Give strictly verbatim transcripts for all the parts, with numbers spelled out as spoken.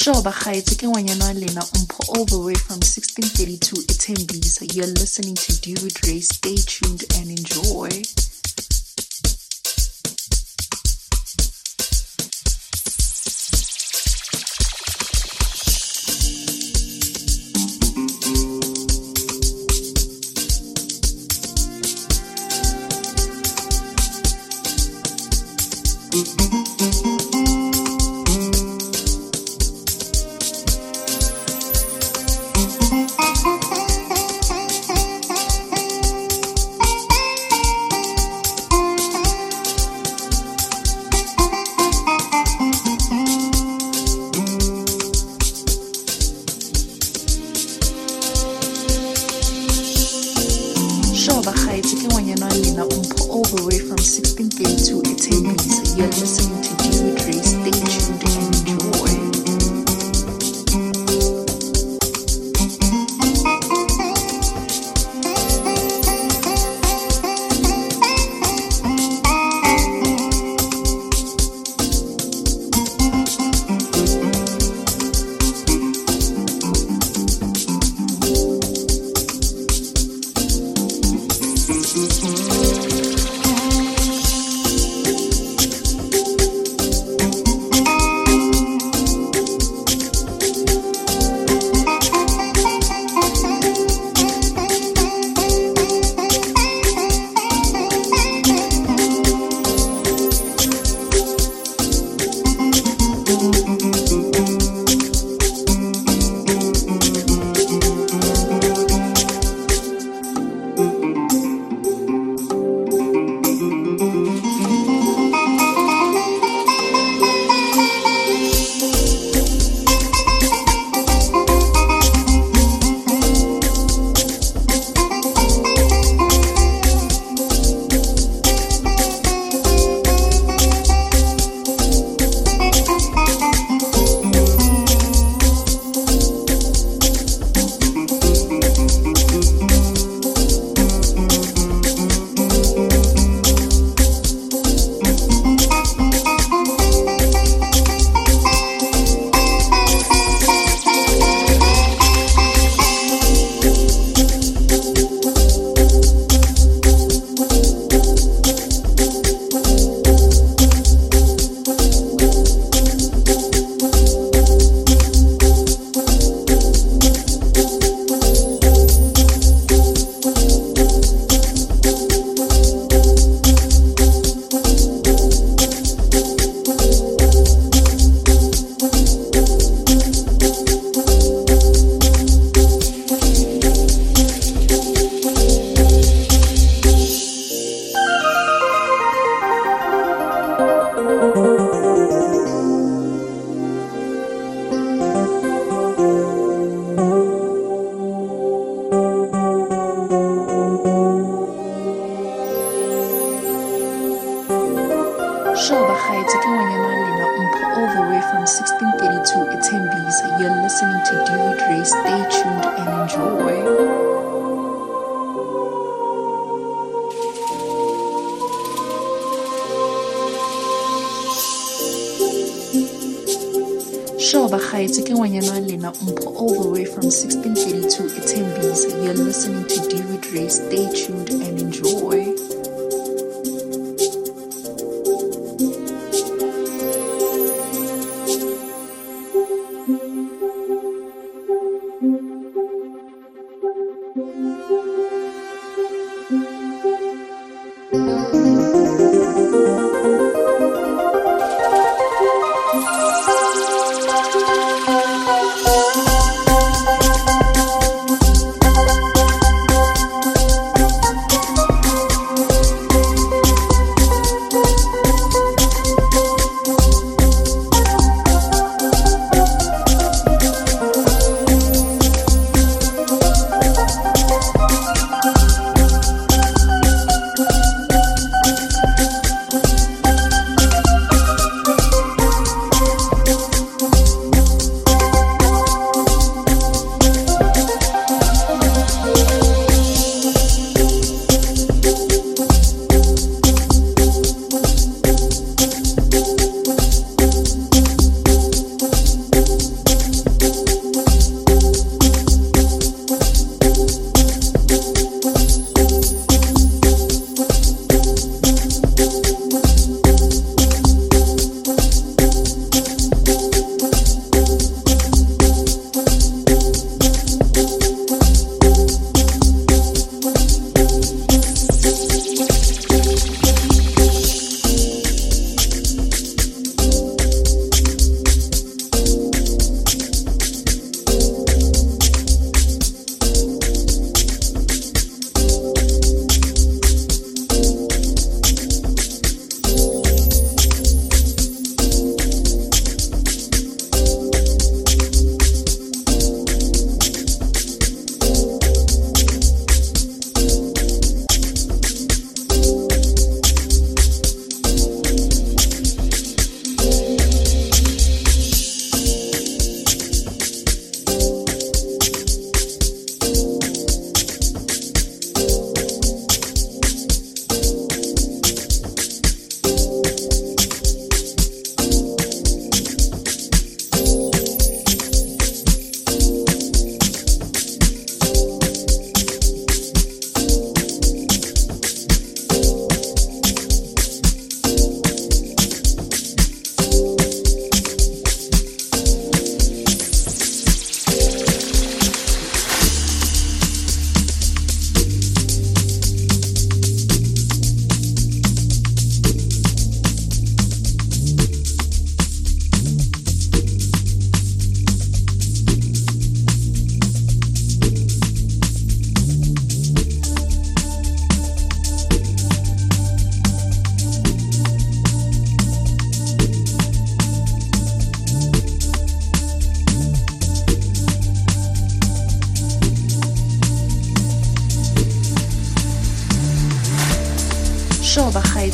Sure, Bakhaiteke Wanyana Lena Umpo, all the way from sixteen thirty-two Etembi. So you're listening to Dude Ray. Stay tuned and enjoy.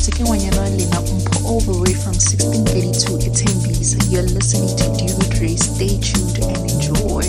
Second one, Lima Umpo, all the way from sixteen thirty-two at Temblis. You're listening to Dude Ray. Stay tuned and enjoy.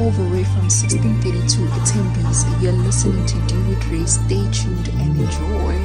All the way from sixteen thirty-two attendees, you're listening to Dude Ray. Stay tuned and enjoy.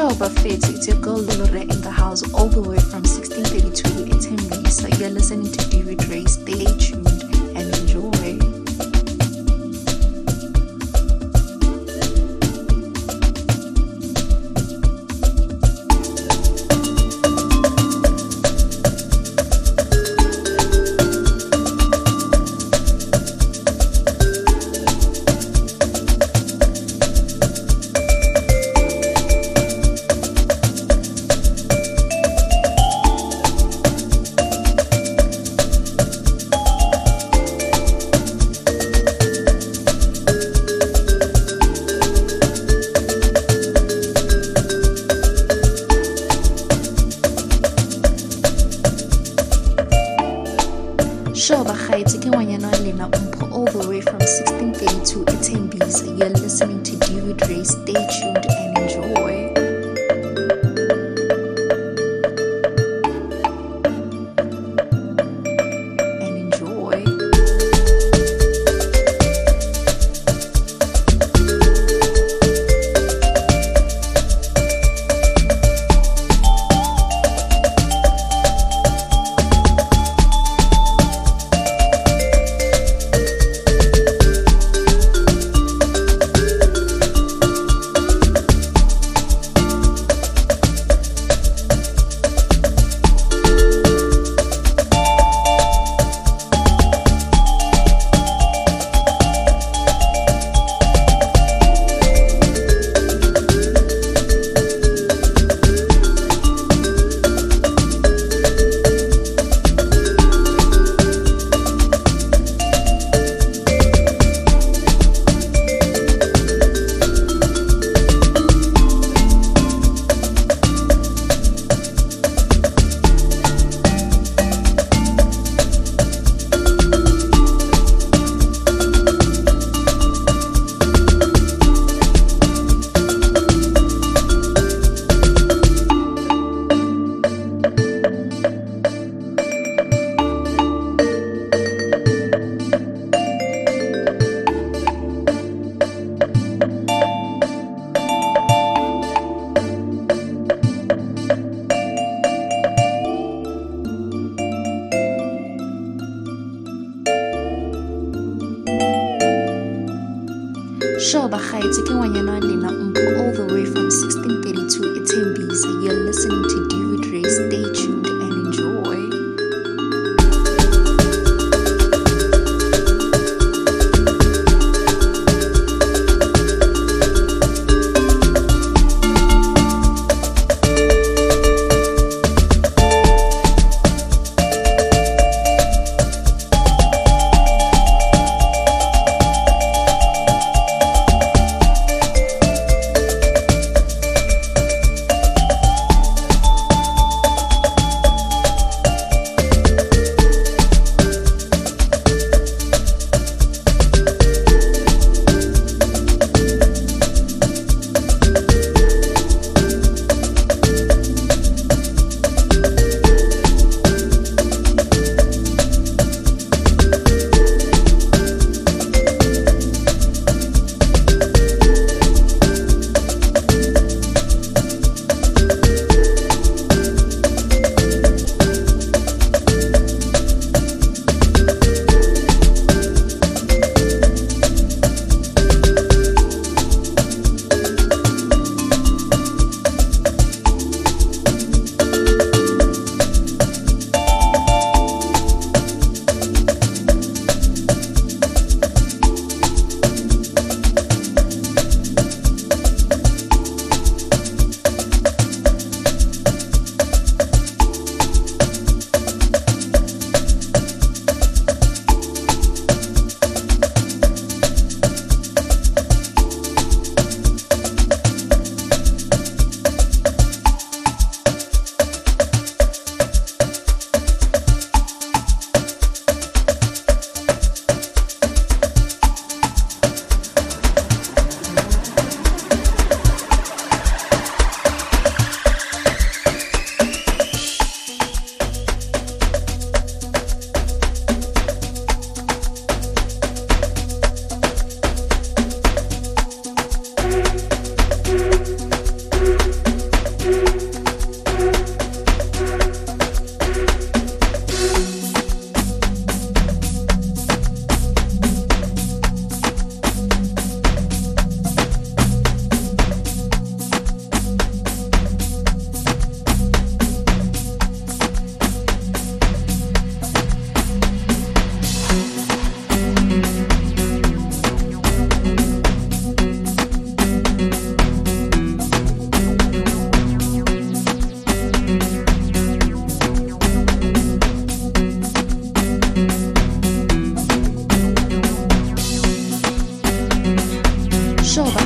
Jehovah Fitz, it's your girl Lore in the house all the way from sixteen thirty-two. It's him, so you're listening to David Ray. Stay tuned and enjoy.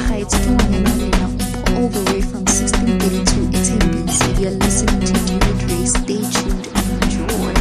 heights no one and only now, all the way from sixteen thirty-two attendance. You're listening to Dude Race. Stay tuned and enjoy.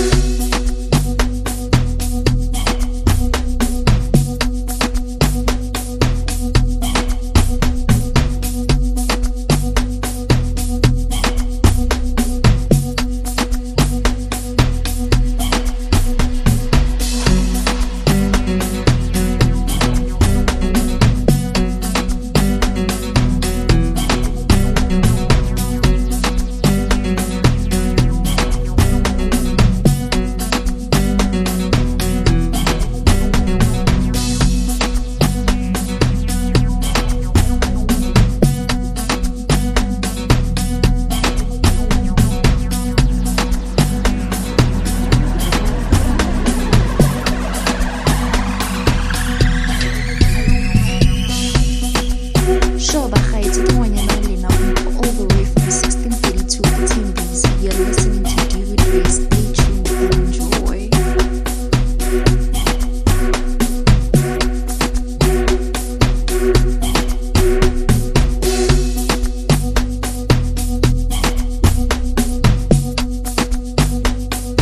Sure, but hi,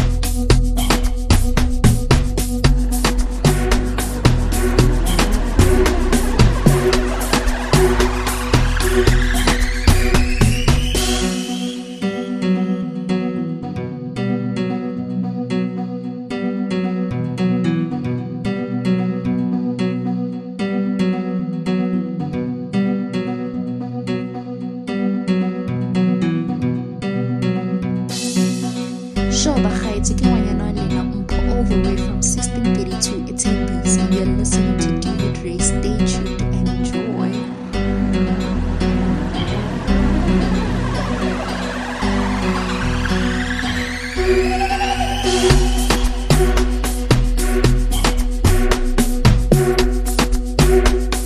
it's again when you're not in a all the way from sixteen thirty-two attendance. You're listening to Dude Race. Stay tuned and enjoy. You're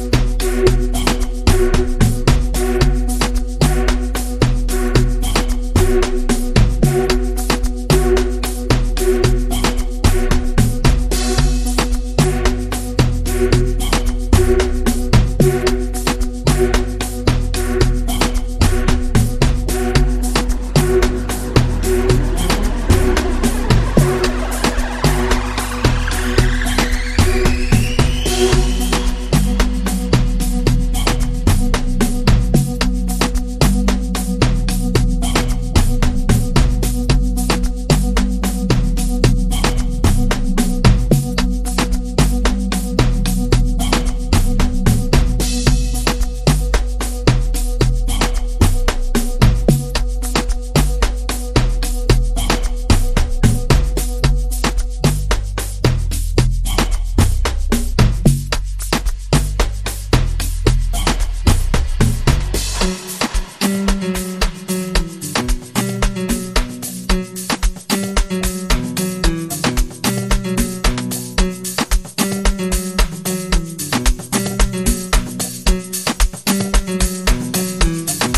listening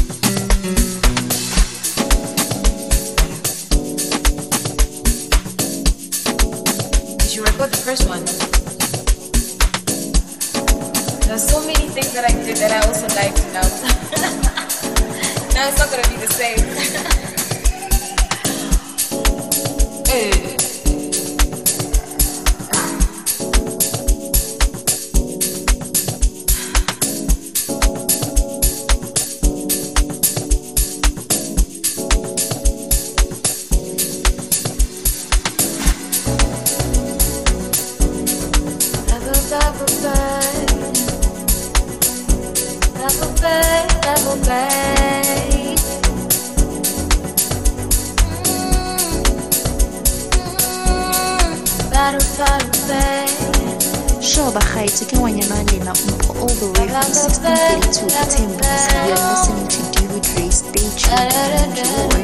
to Dude Race. Stay tuned and enjoy.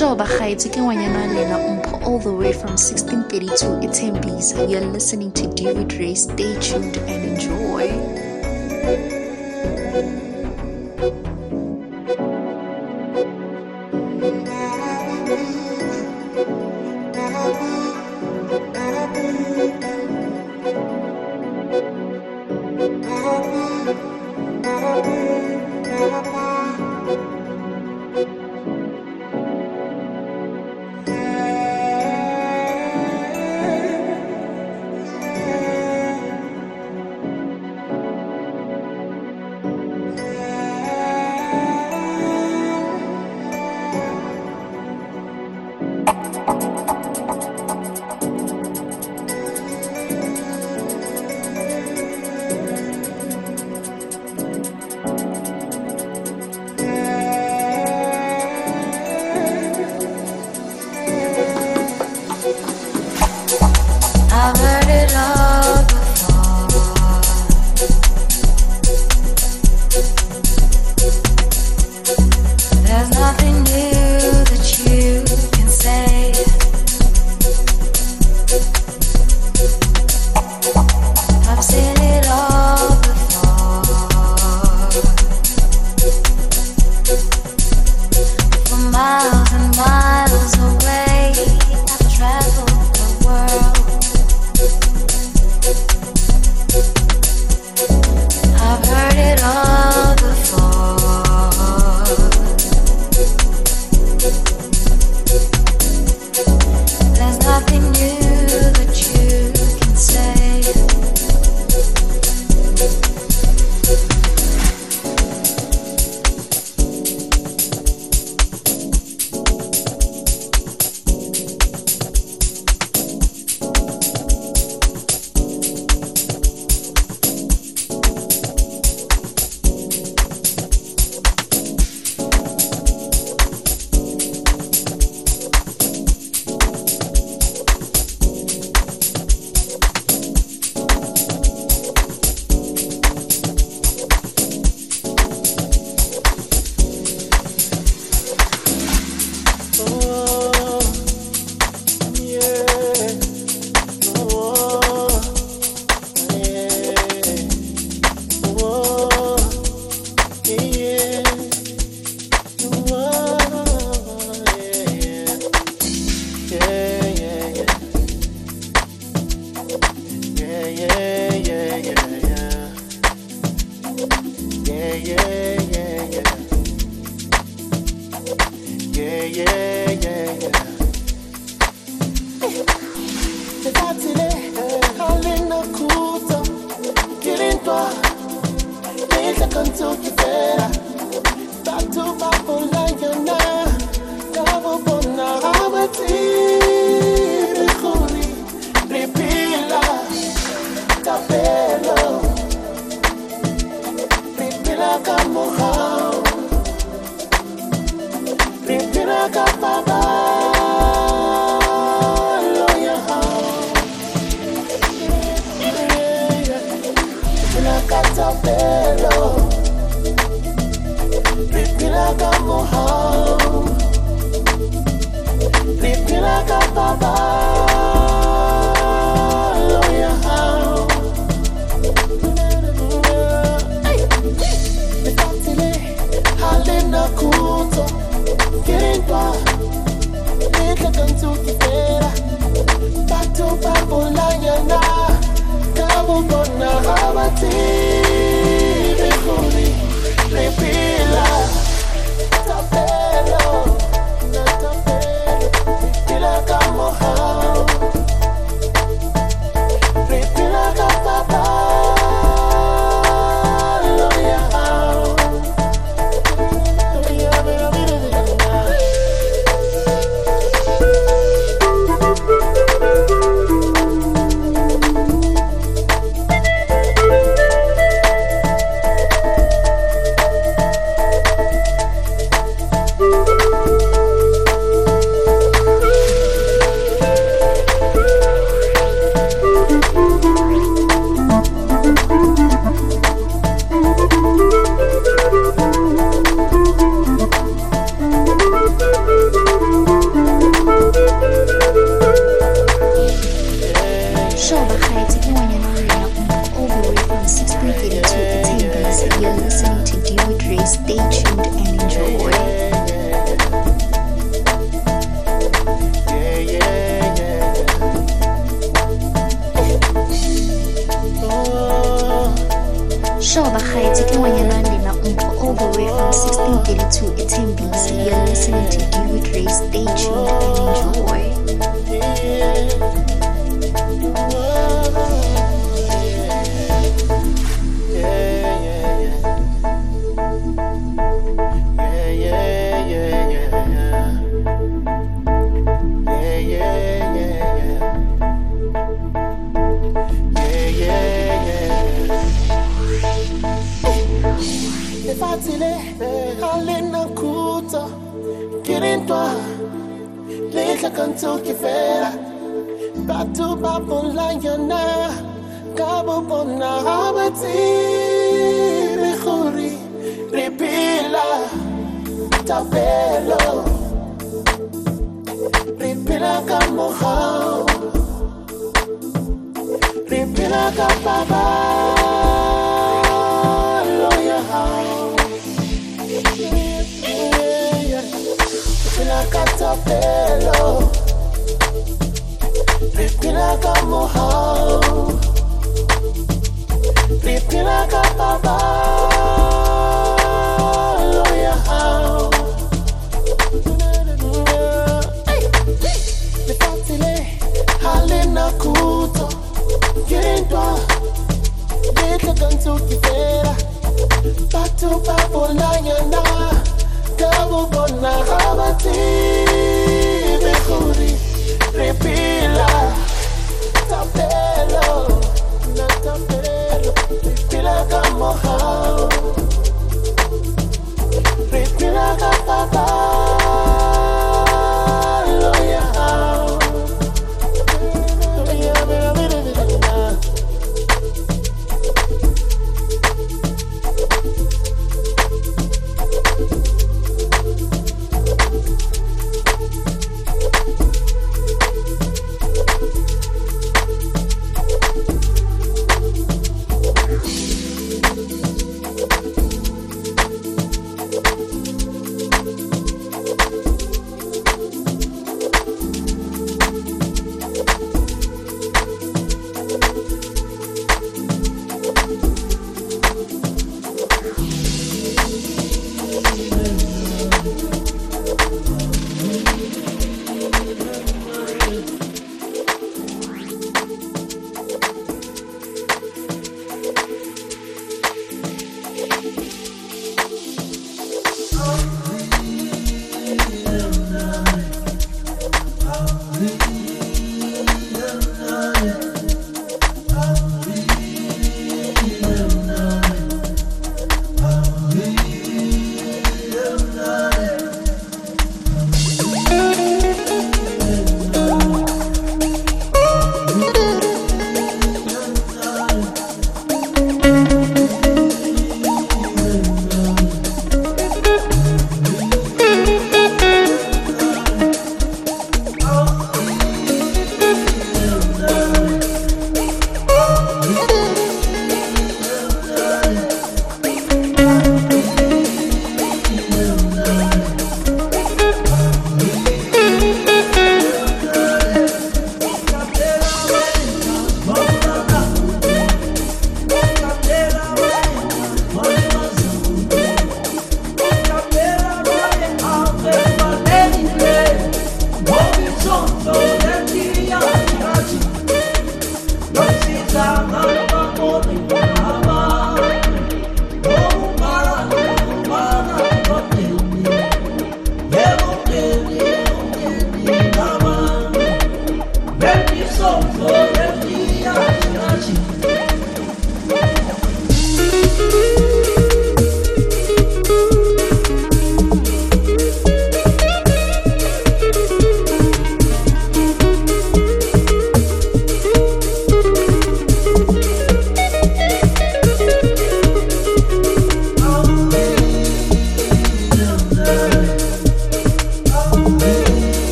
Sure, Umpo, all the way from sixteen thirty-two Ithembisa. You're listening to David Ray. Stay tuned and enjoy. thirty-two eighteen B C. You're listening to Give It Race. Stay tuned and enjoy. Kanto kifera batu babon liona kabo bona habati mehuri ripila tavelo ripila kamoha ripila kapaba loya ha ripila katavelo. Ripinaka mohau, ripinaka papa, loya hau. Lefatile halena kuto, kirindwa, deka gantu kifera, patu papo lanyana, gabu bona habati, mekuri, ripila. Tapelo, na tapelo, ripila kamo hao, ripila kapapa, loya hao, loya loya loya loya.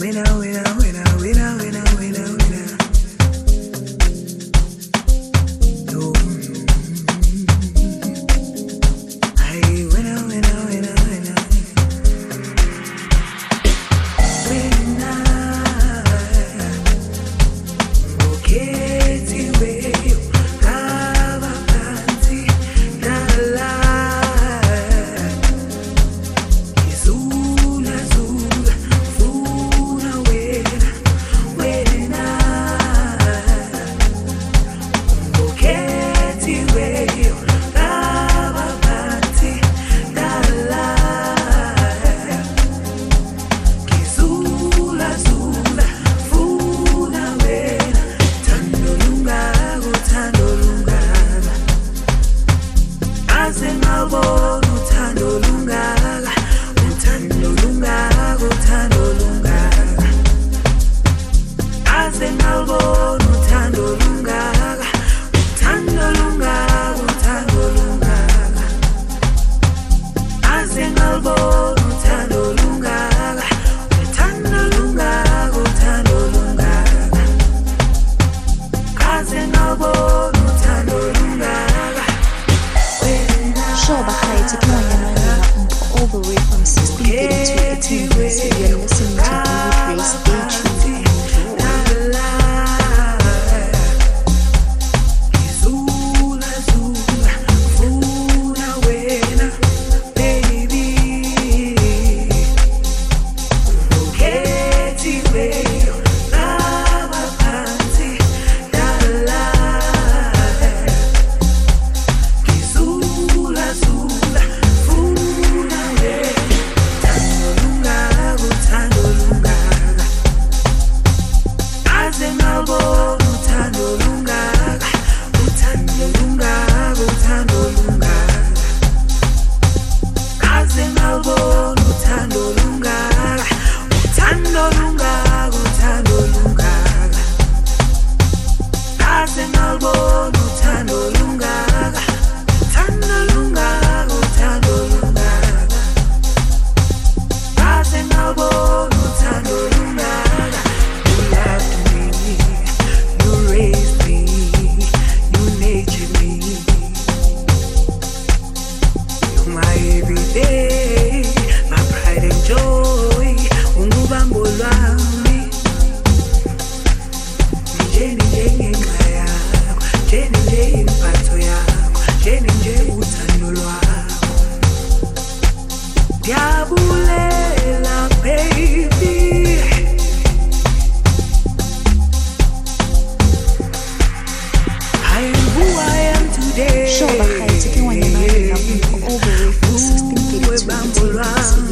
Winner, winner, winner, winner, winner, winner, winner. No. I winner, winner, winner, winner. Winner. Okay, T-Way. All the way from sixteen thirty to eighteen thirty, you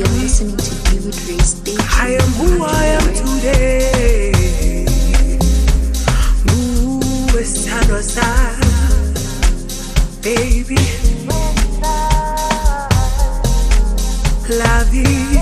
are listening to the Grace Day Tree. I am who I am today. Ooh, it's time to start, baby. La vie.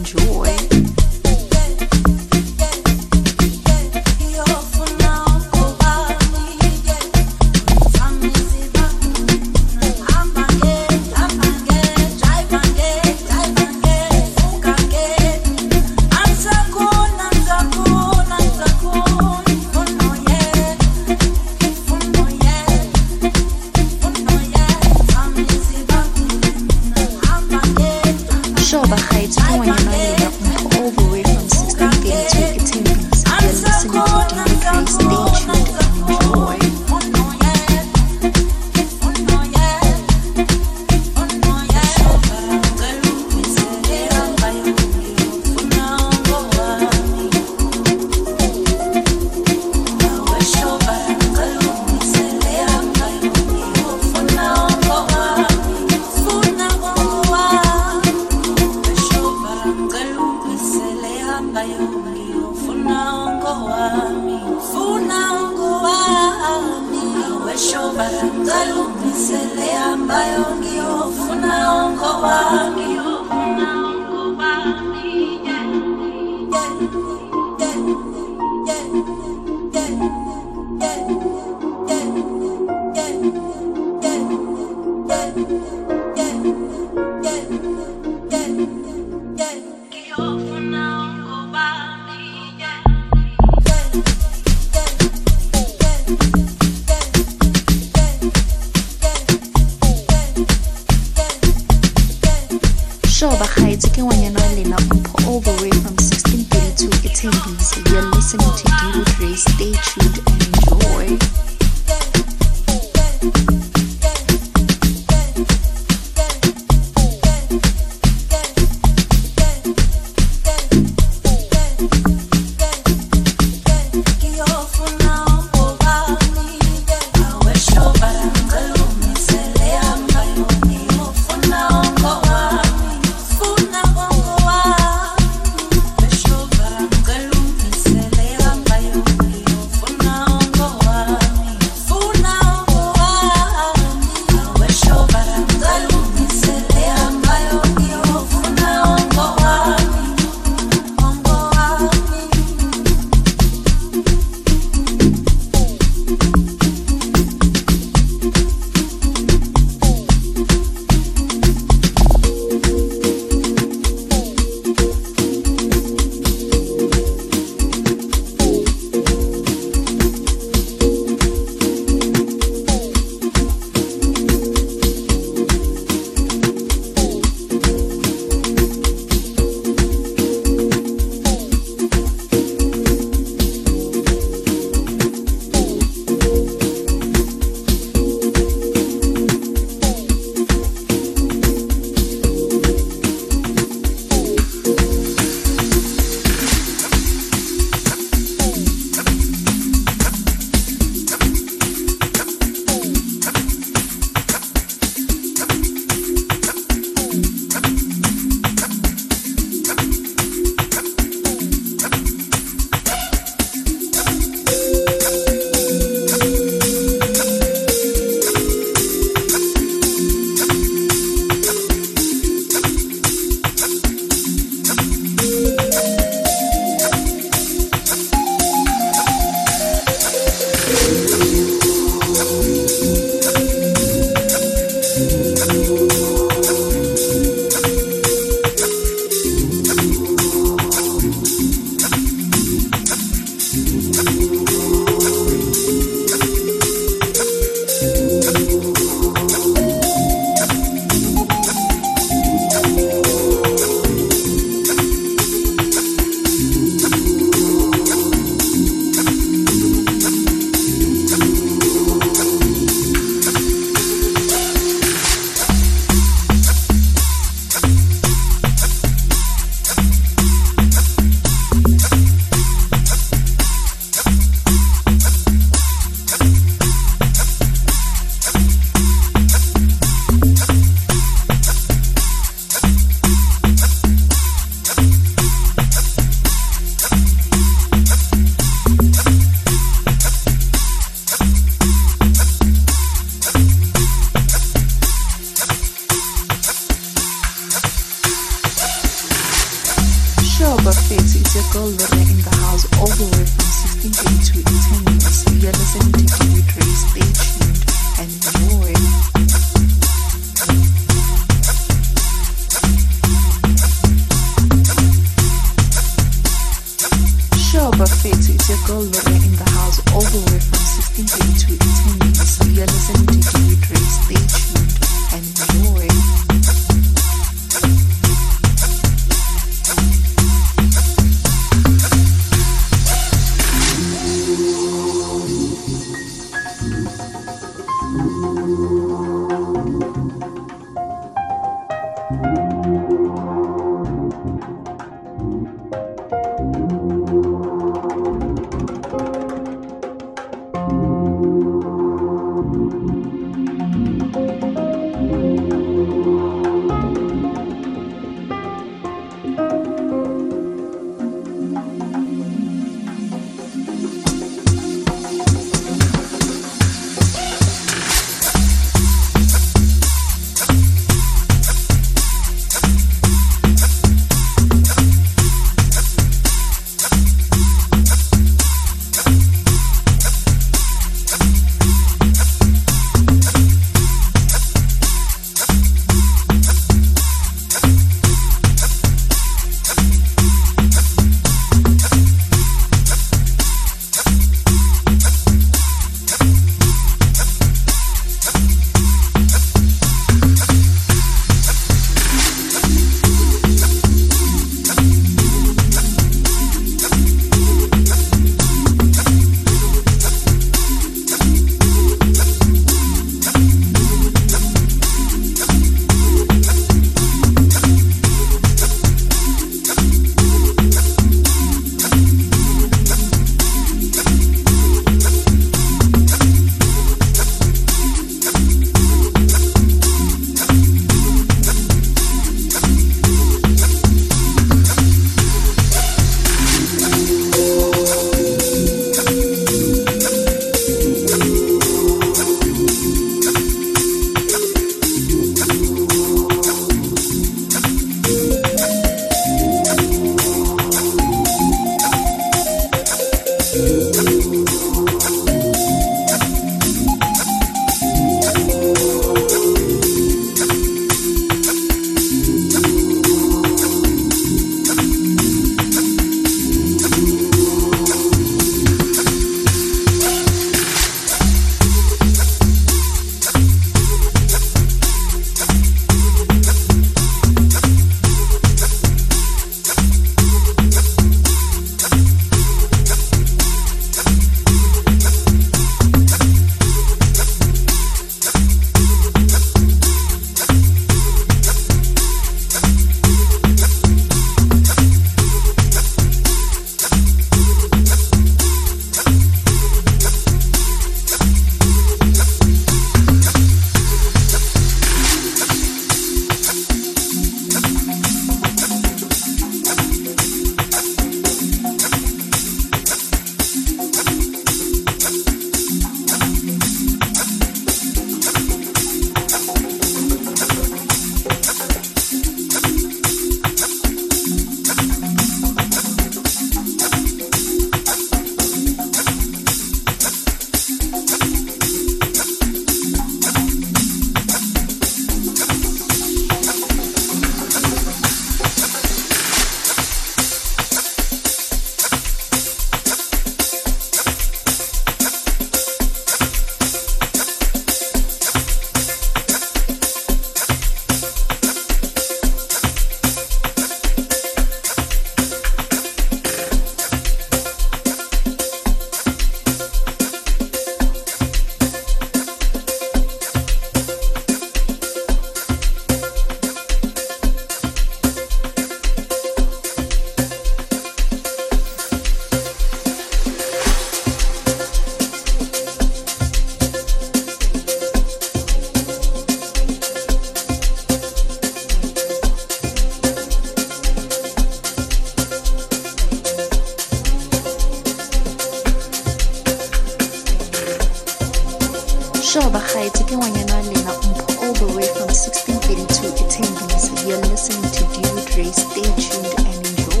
Bahai taking one all the way from sixteen thirty to eighteen minutes. You're listening to Dude Ray. Stay tuned and enjoy.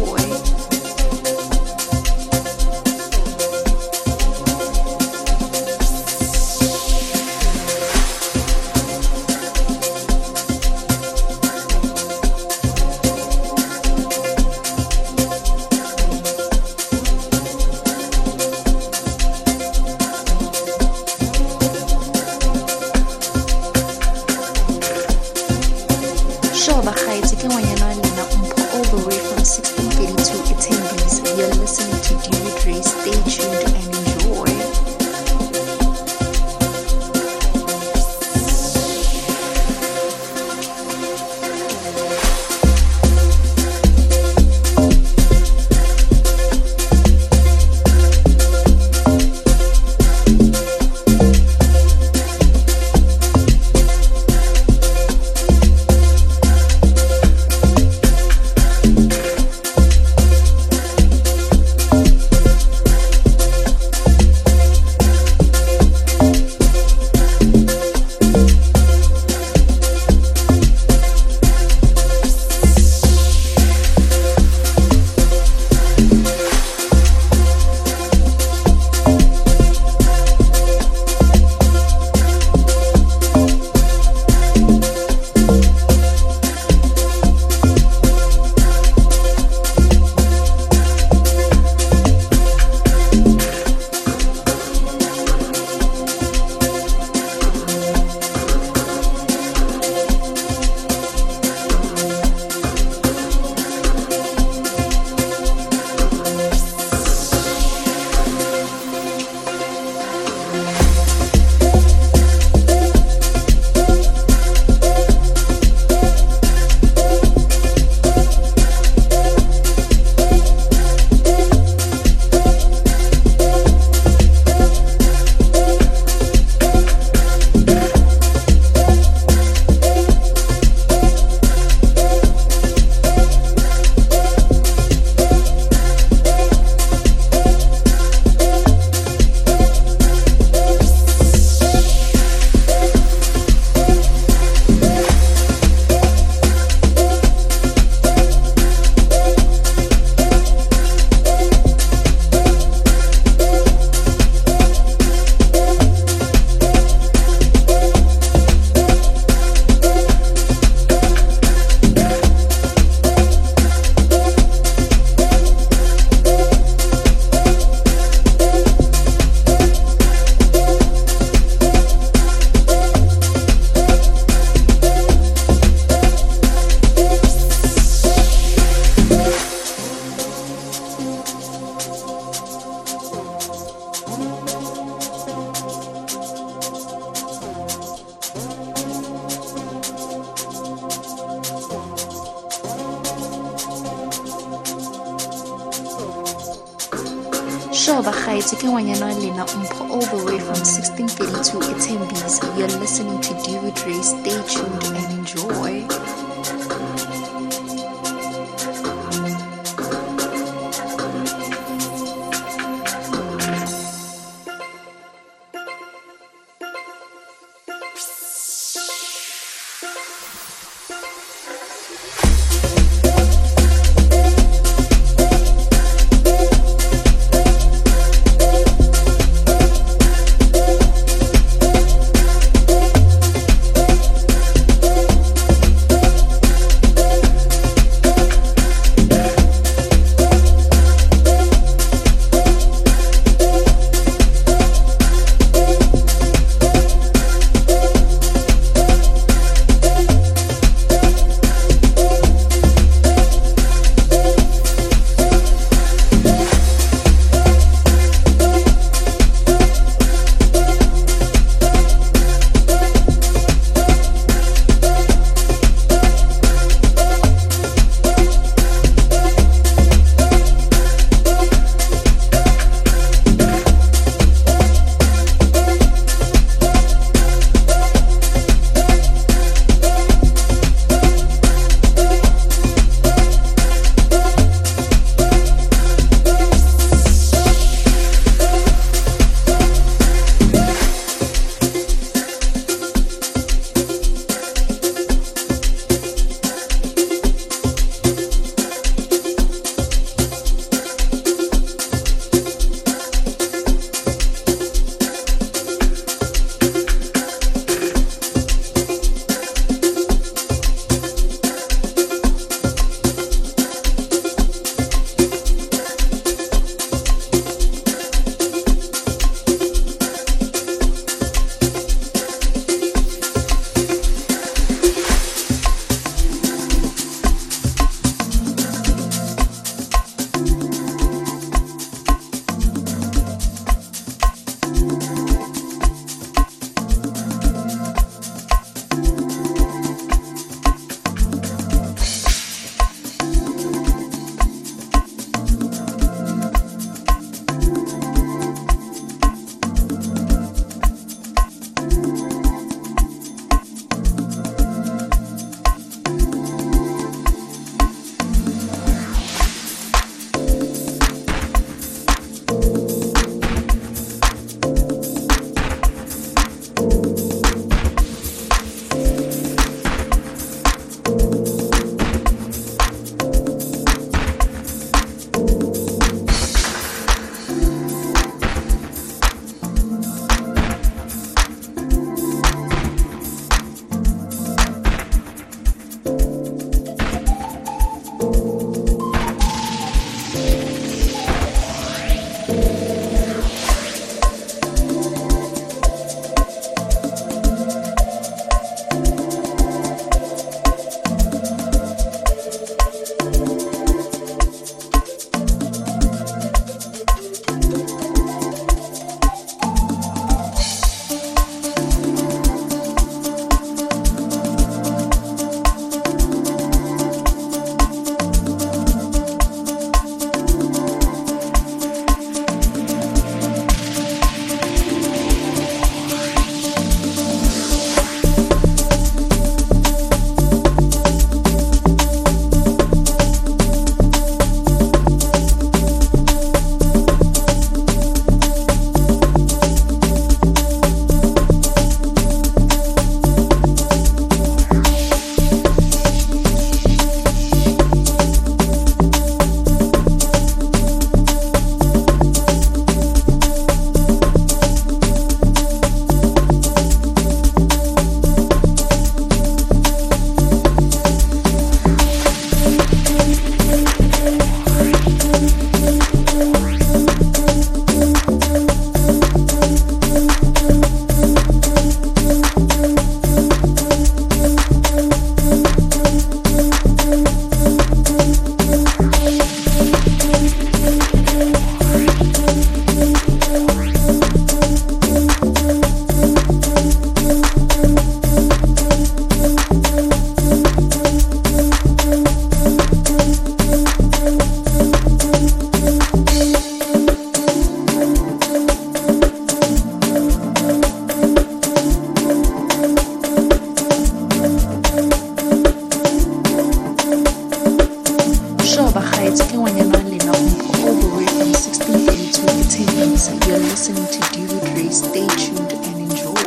Wanyama Linaum, all the way from sixteen thirty to eighteen minutes, and you're listening to David Ray. Stay tuned and enjoy.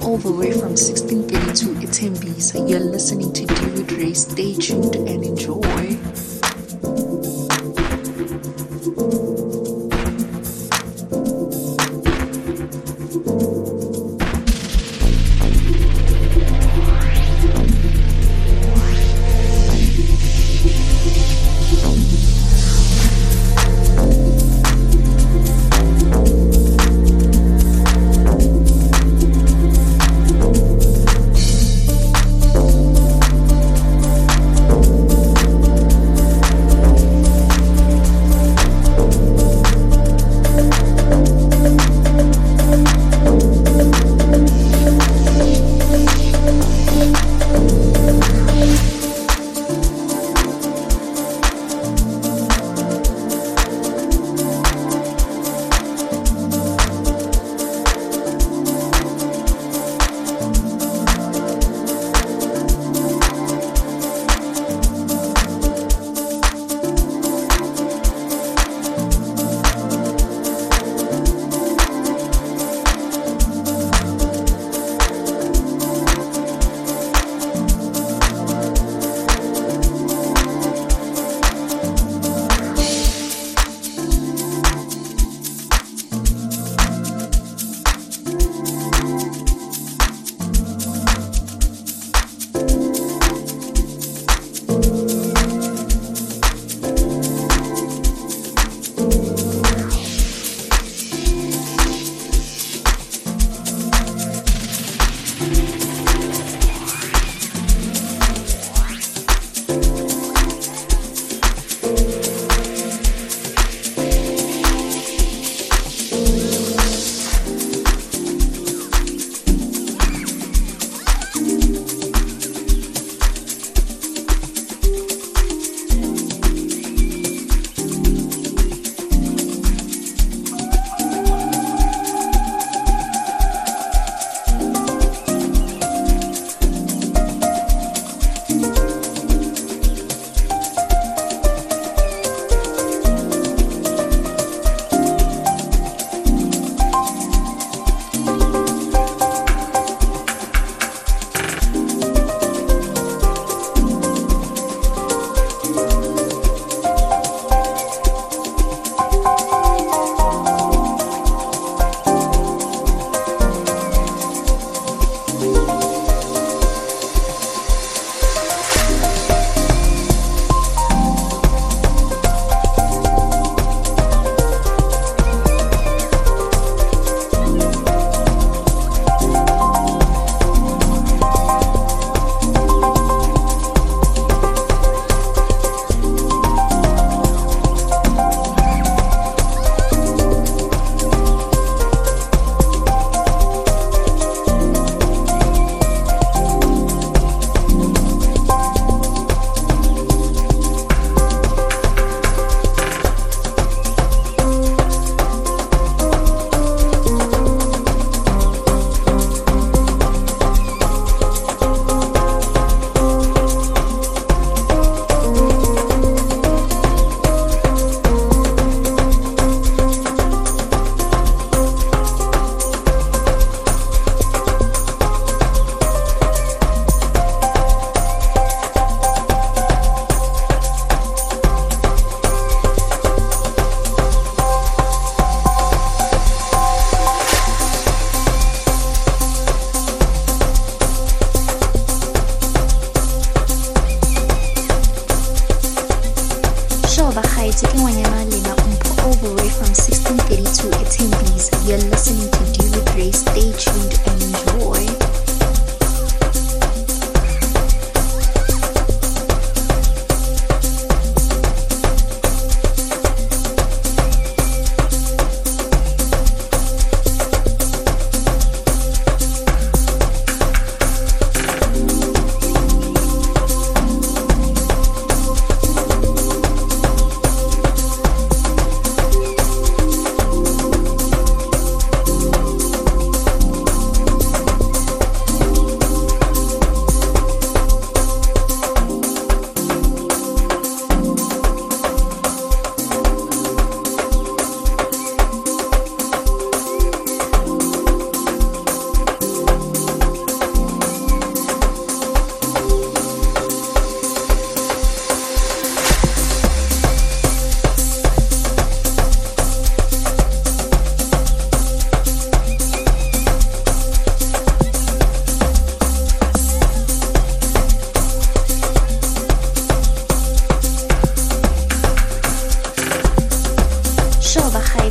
All the way from sixteen thirty to eighteen B, so you're listening to David Ray. Stay tuned and enjoy.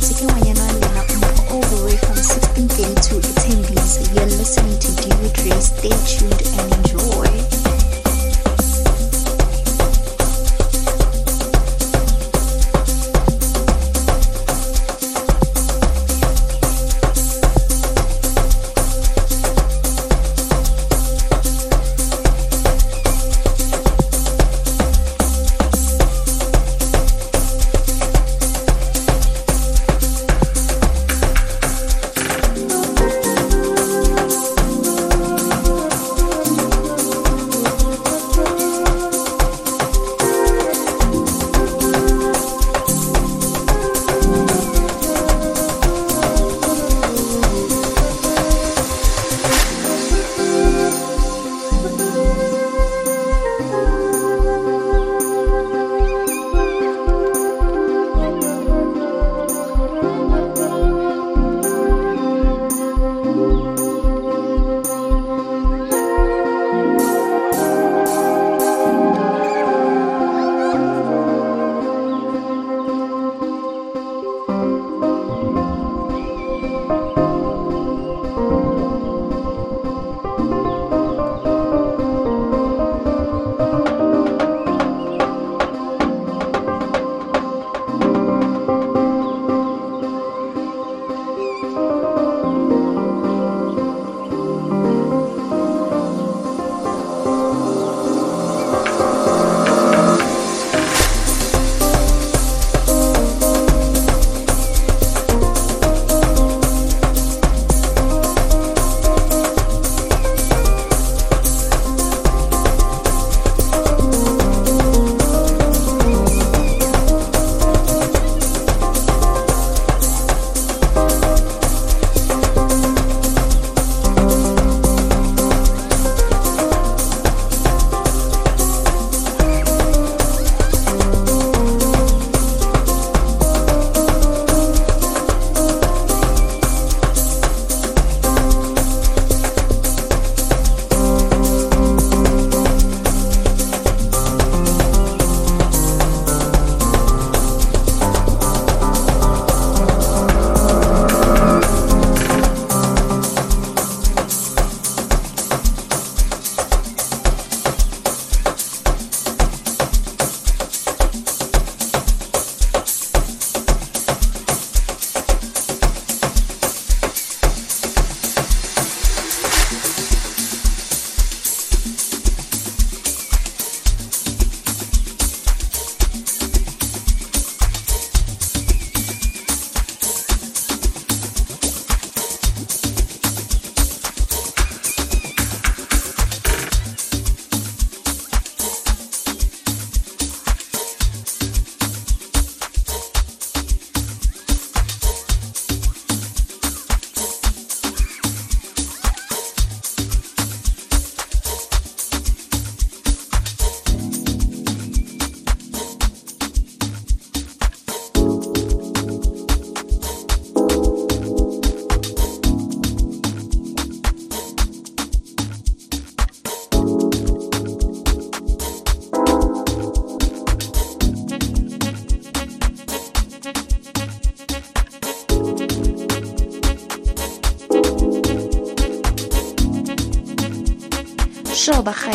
Bicycle Wayananda now all the way from Sixteenth Inn to Attendees. You're listening to Dimitri. Stay tuned and enjoy.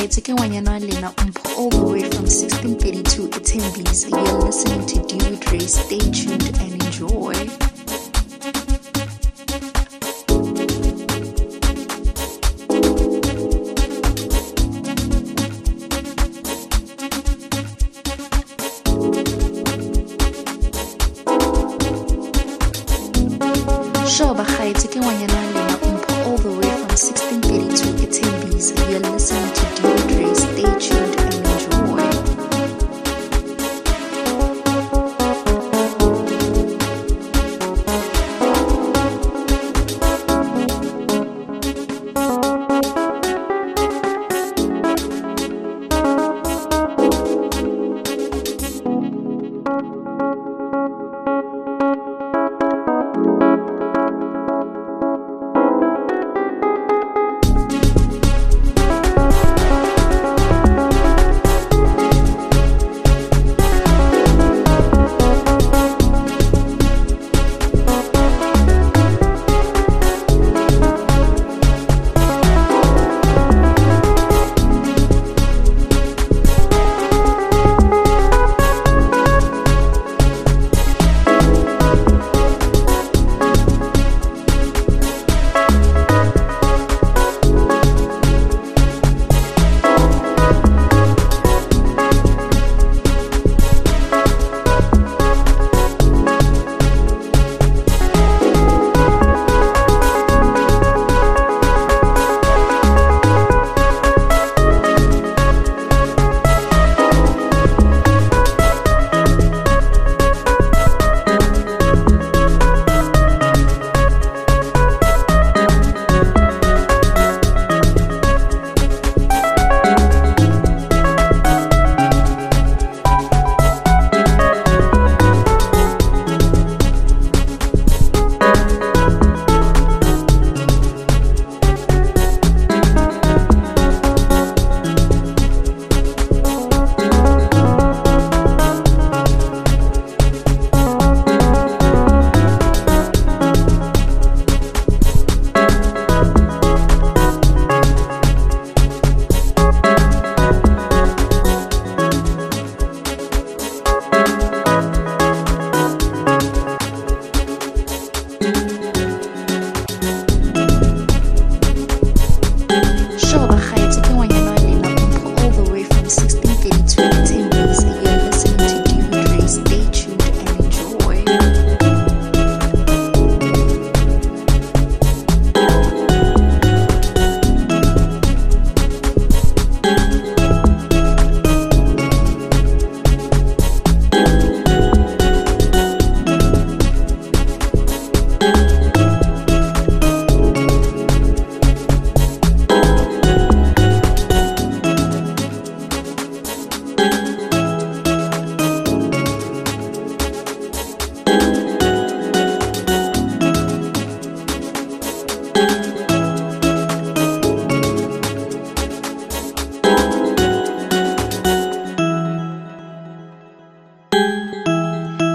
Bicycle Wayananda umpho all the way from sixteen thirty to Attendees. You're listening to Dimitri. Stay tuned and enjoy.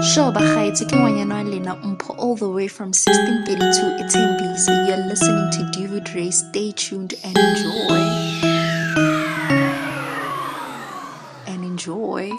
Sure, Bakhaitiki Wanyana Lena Umpo, all the way from sixteen thirty-two Ethembisi. You're listening to David Ray. Stay tuned and enjoy. And enjoy.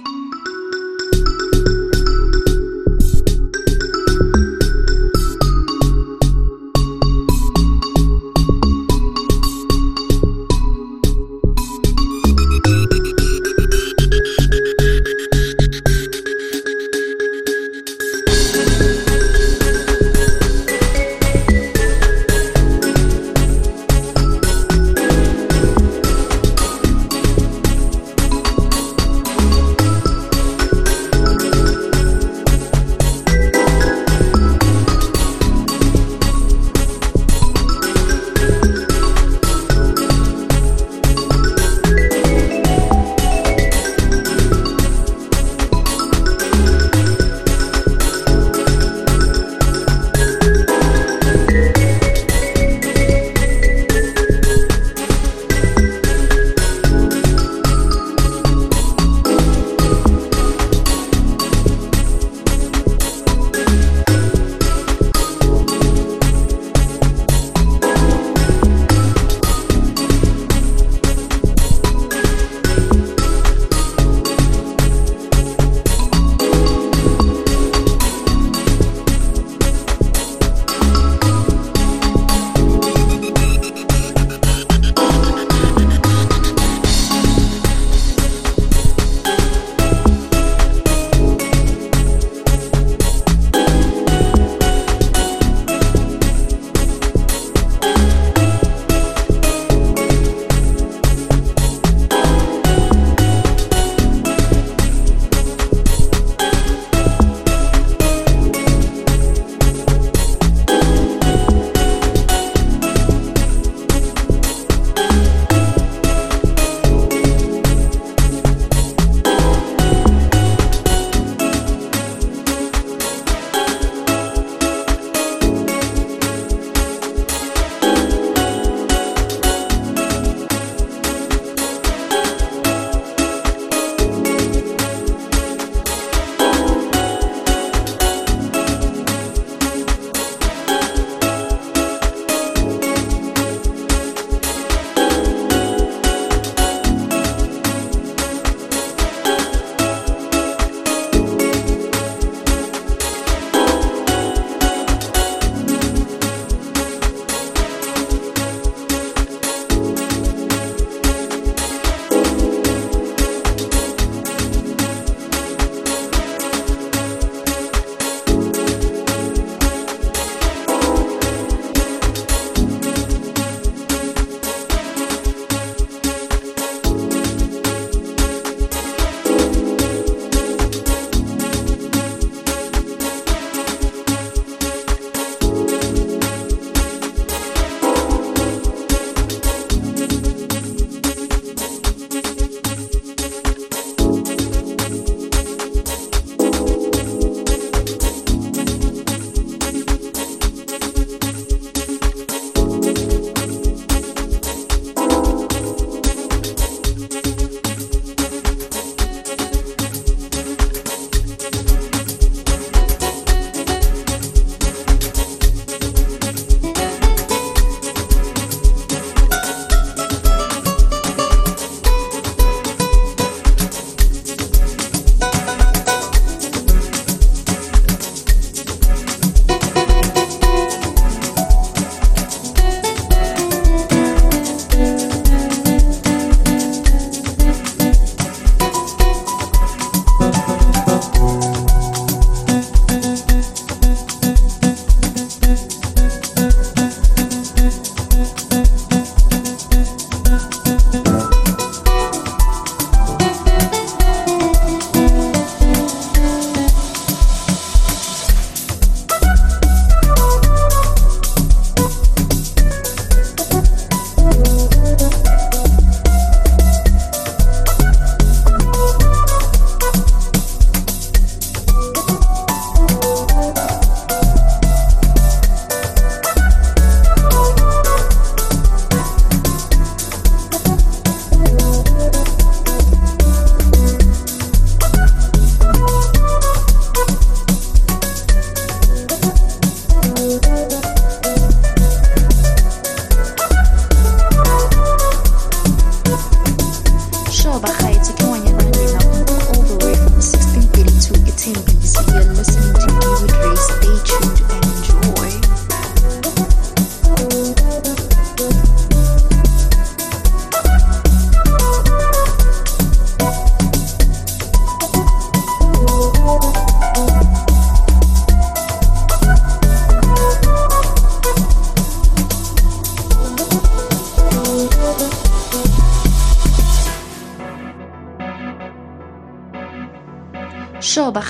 all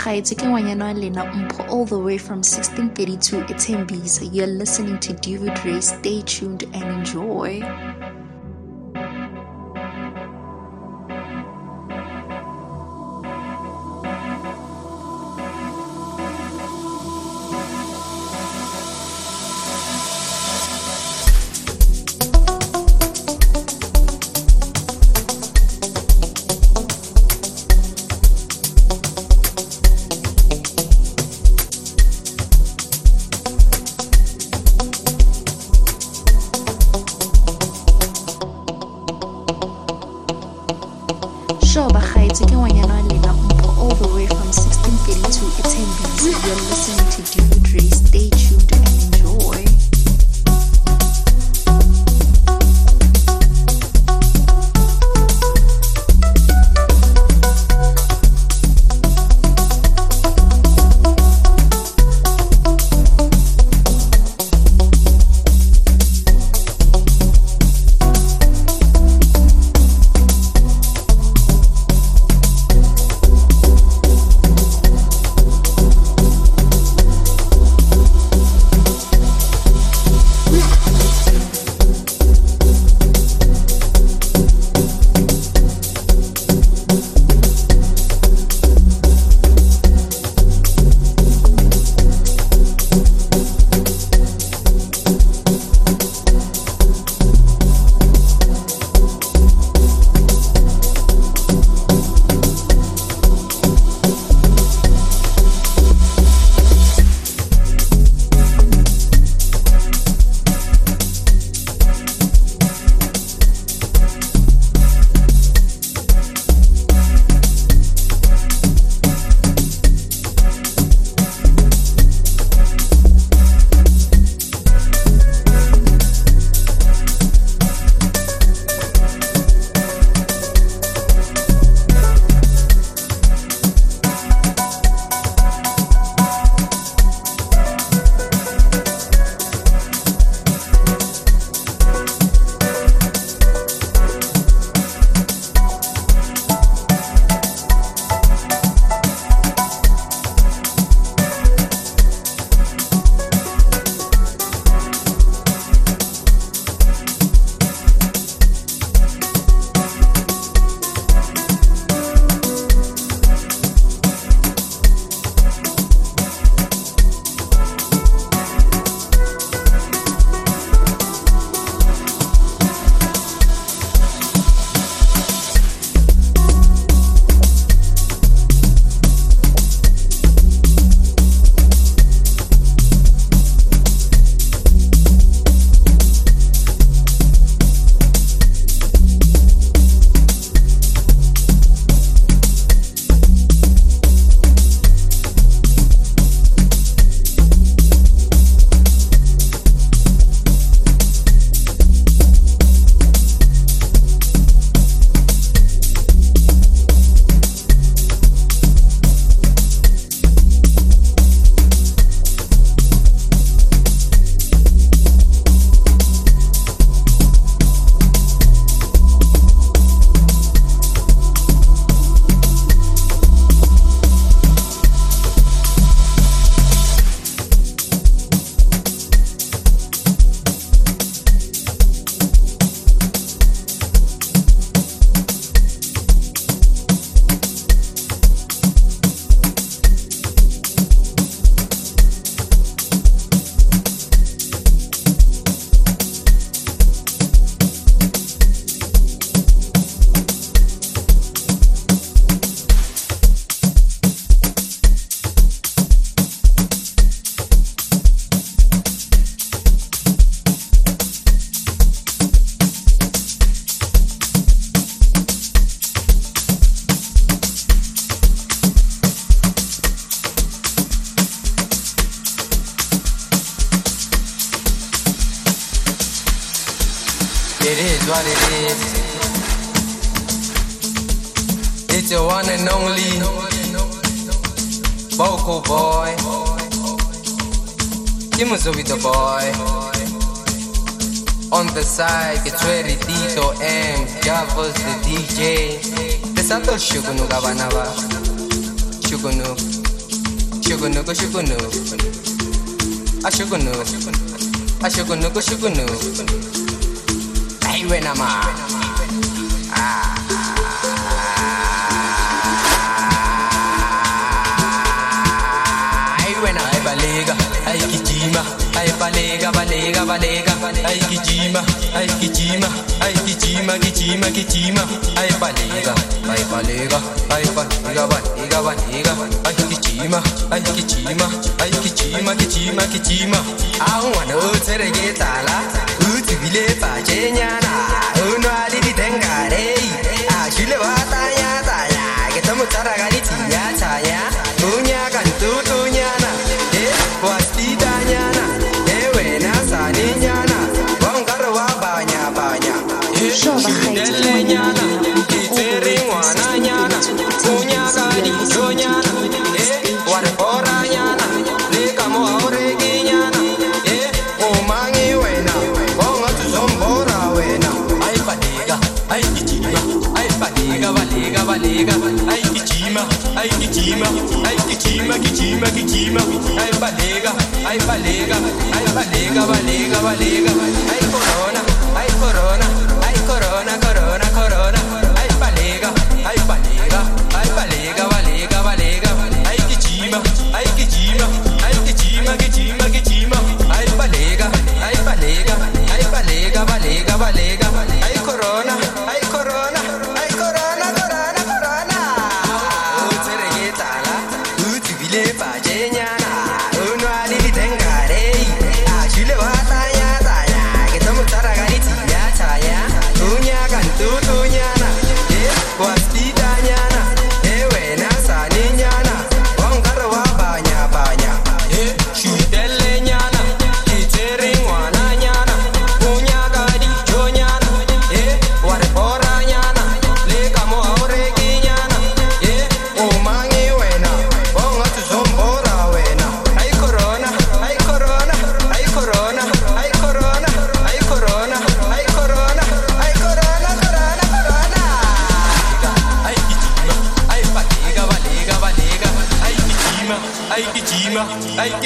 the way from sixteen thirty-two Ethembisa. You're listening to David Ray. Stay tuned and enjoy. Shugunuk. sugar no go sugar no I sugar no I sugar no go sugar no I went a ma Balega, ai kijima, ai kijima, ai kijima, kijima, kijima, ai balega, ai balega, ai balega, balega, balega, ai kijima, ai kijima, ai kijima, kijima, kijima. Awa no terege tala, uti bile pa jenyana, unwali di tengare, ashile wa tanya tanya, ketamu taragani tinya tanya, tunya kan tu tunya na, eh wasti tanya na. Ai kichima, ai kichima, kichima, kichima, ai balega, ai balega, ai balega, balega, balega, ai corona, ai corona, ai corona, corona, corona, ai balega, ai balega, ai balega, balega, balega, ai kichima, ai kichima, ai kichima, kichima, kichima, ai balega, ai balega, ai balega, balega, balega, ai corona, ai corona.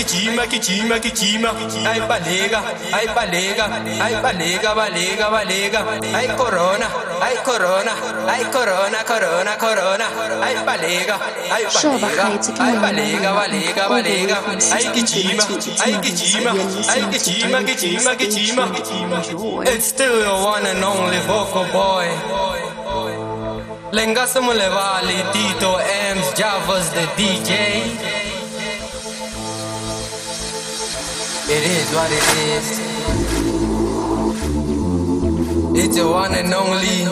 Kichima, kichima, ai balega, ai balega, ai balega, balega, balega, ai corona, ai corona, ai corona, corona, corona, ai balega, ai balega, ai balega, balega, balega, ai kichima, ai kichima, ai kichima, kichima, kichima. It's still your one and only vocal boy. Lengasa mulevali, Tito M's, Javas the D J. It is what it is. It's the one and only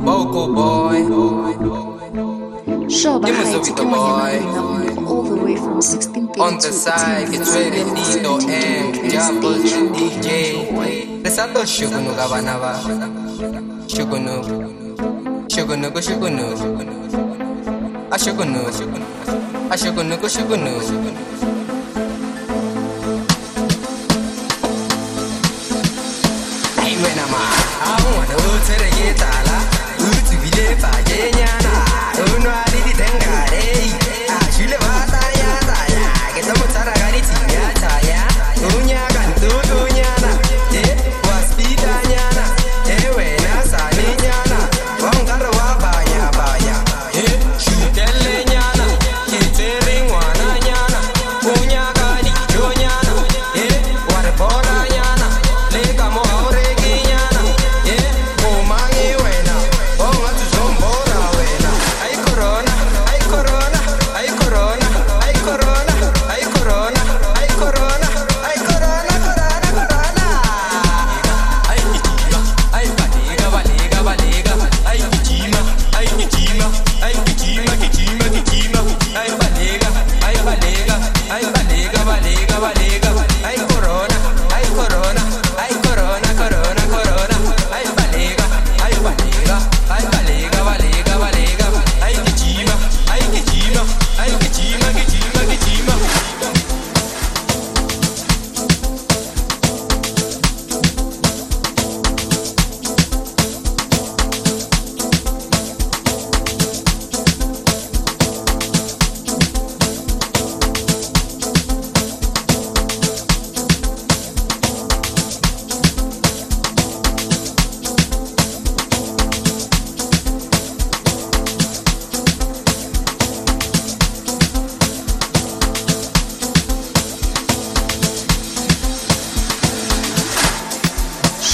vocal boy. Give me some Vito boy. All the way from sixteen p m on the side, it's ready. Tito M, Javas the D J. Resato shugunu gabanava. Shugunu, shugunu go shugunu. A shugunu, a shugunu go shugunu. Bueno.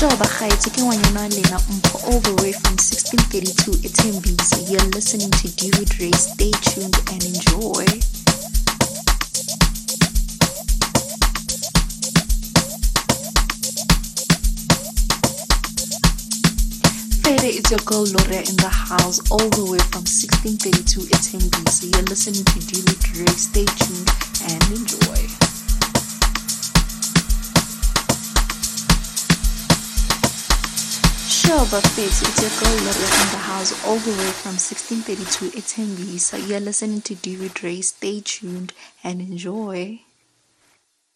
Njoba Khayeteke Wanyanalena Mpho all the way from sixteen thirty-two at Tembisa. You're listening to David Ray. Stay tuned and enjoy. Friday, it's your girl Loria in the house all the way from sixteen thirty-two at Tembisa. You're listening to David Ray. Stay tuned and enjoy. Sure, face, it's your girl Loria in the house all the way from sixteen thirty-two at Tembisa. You're listening to David Ray. Stay tuned and enjoy.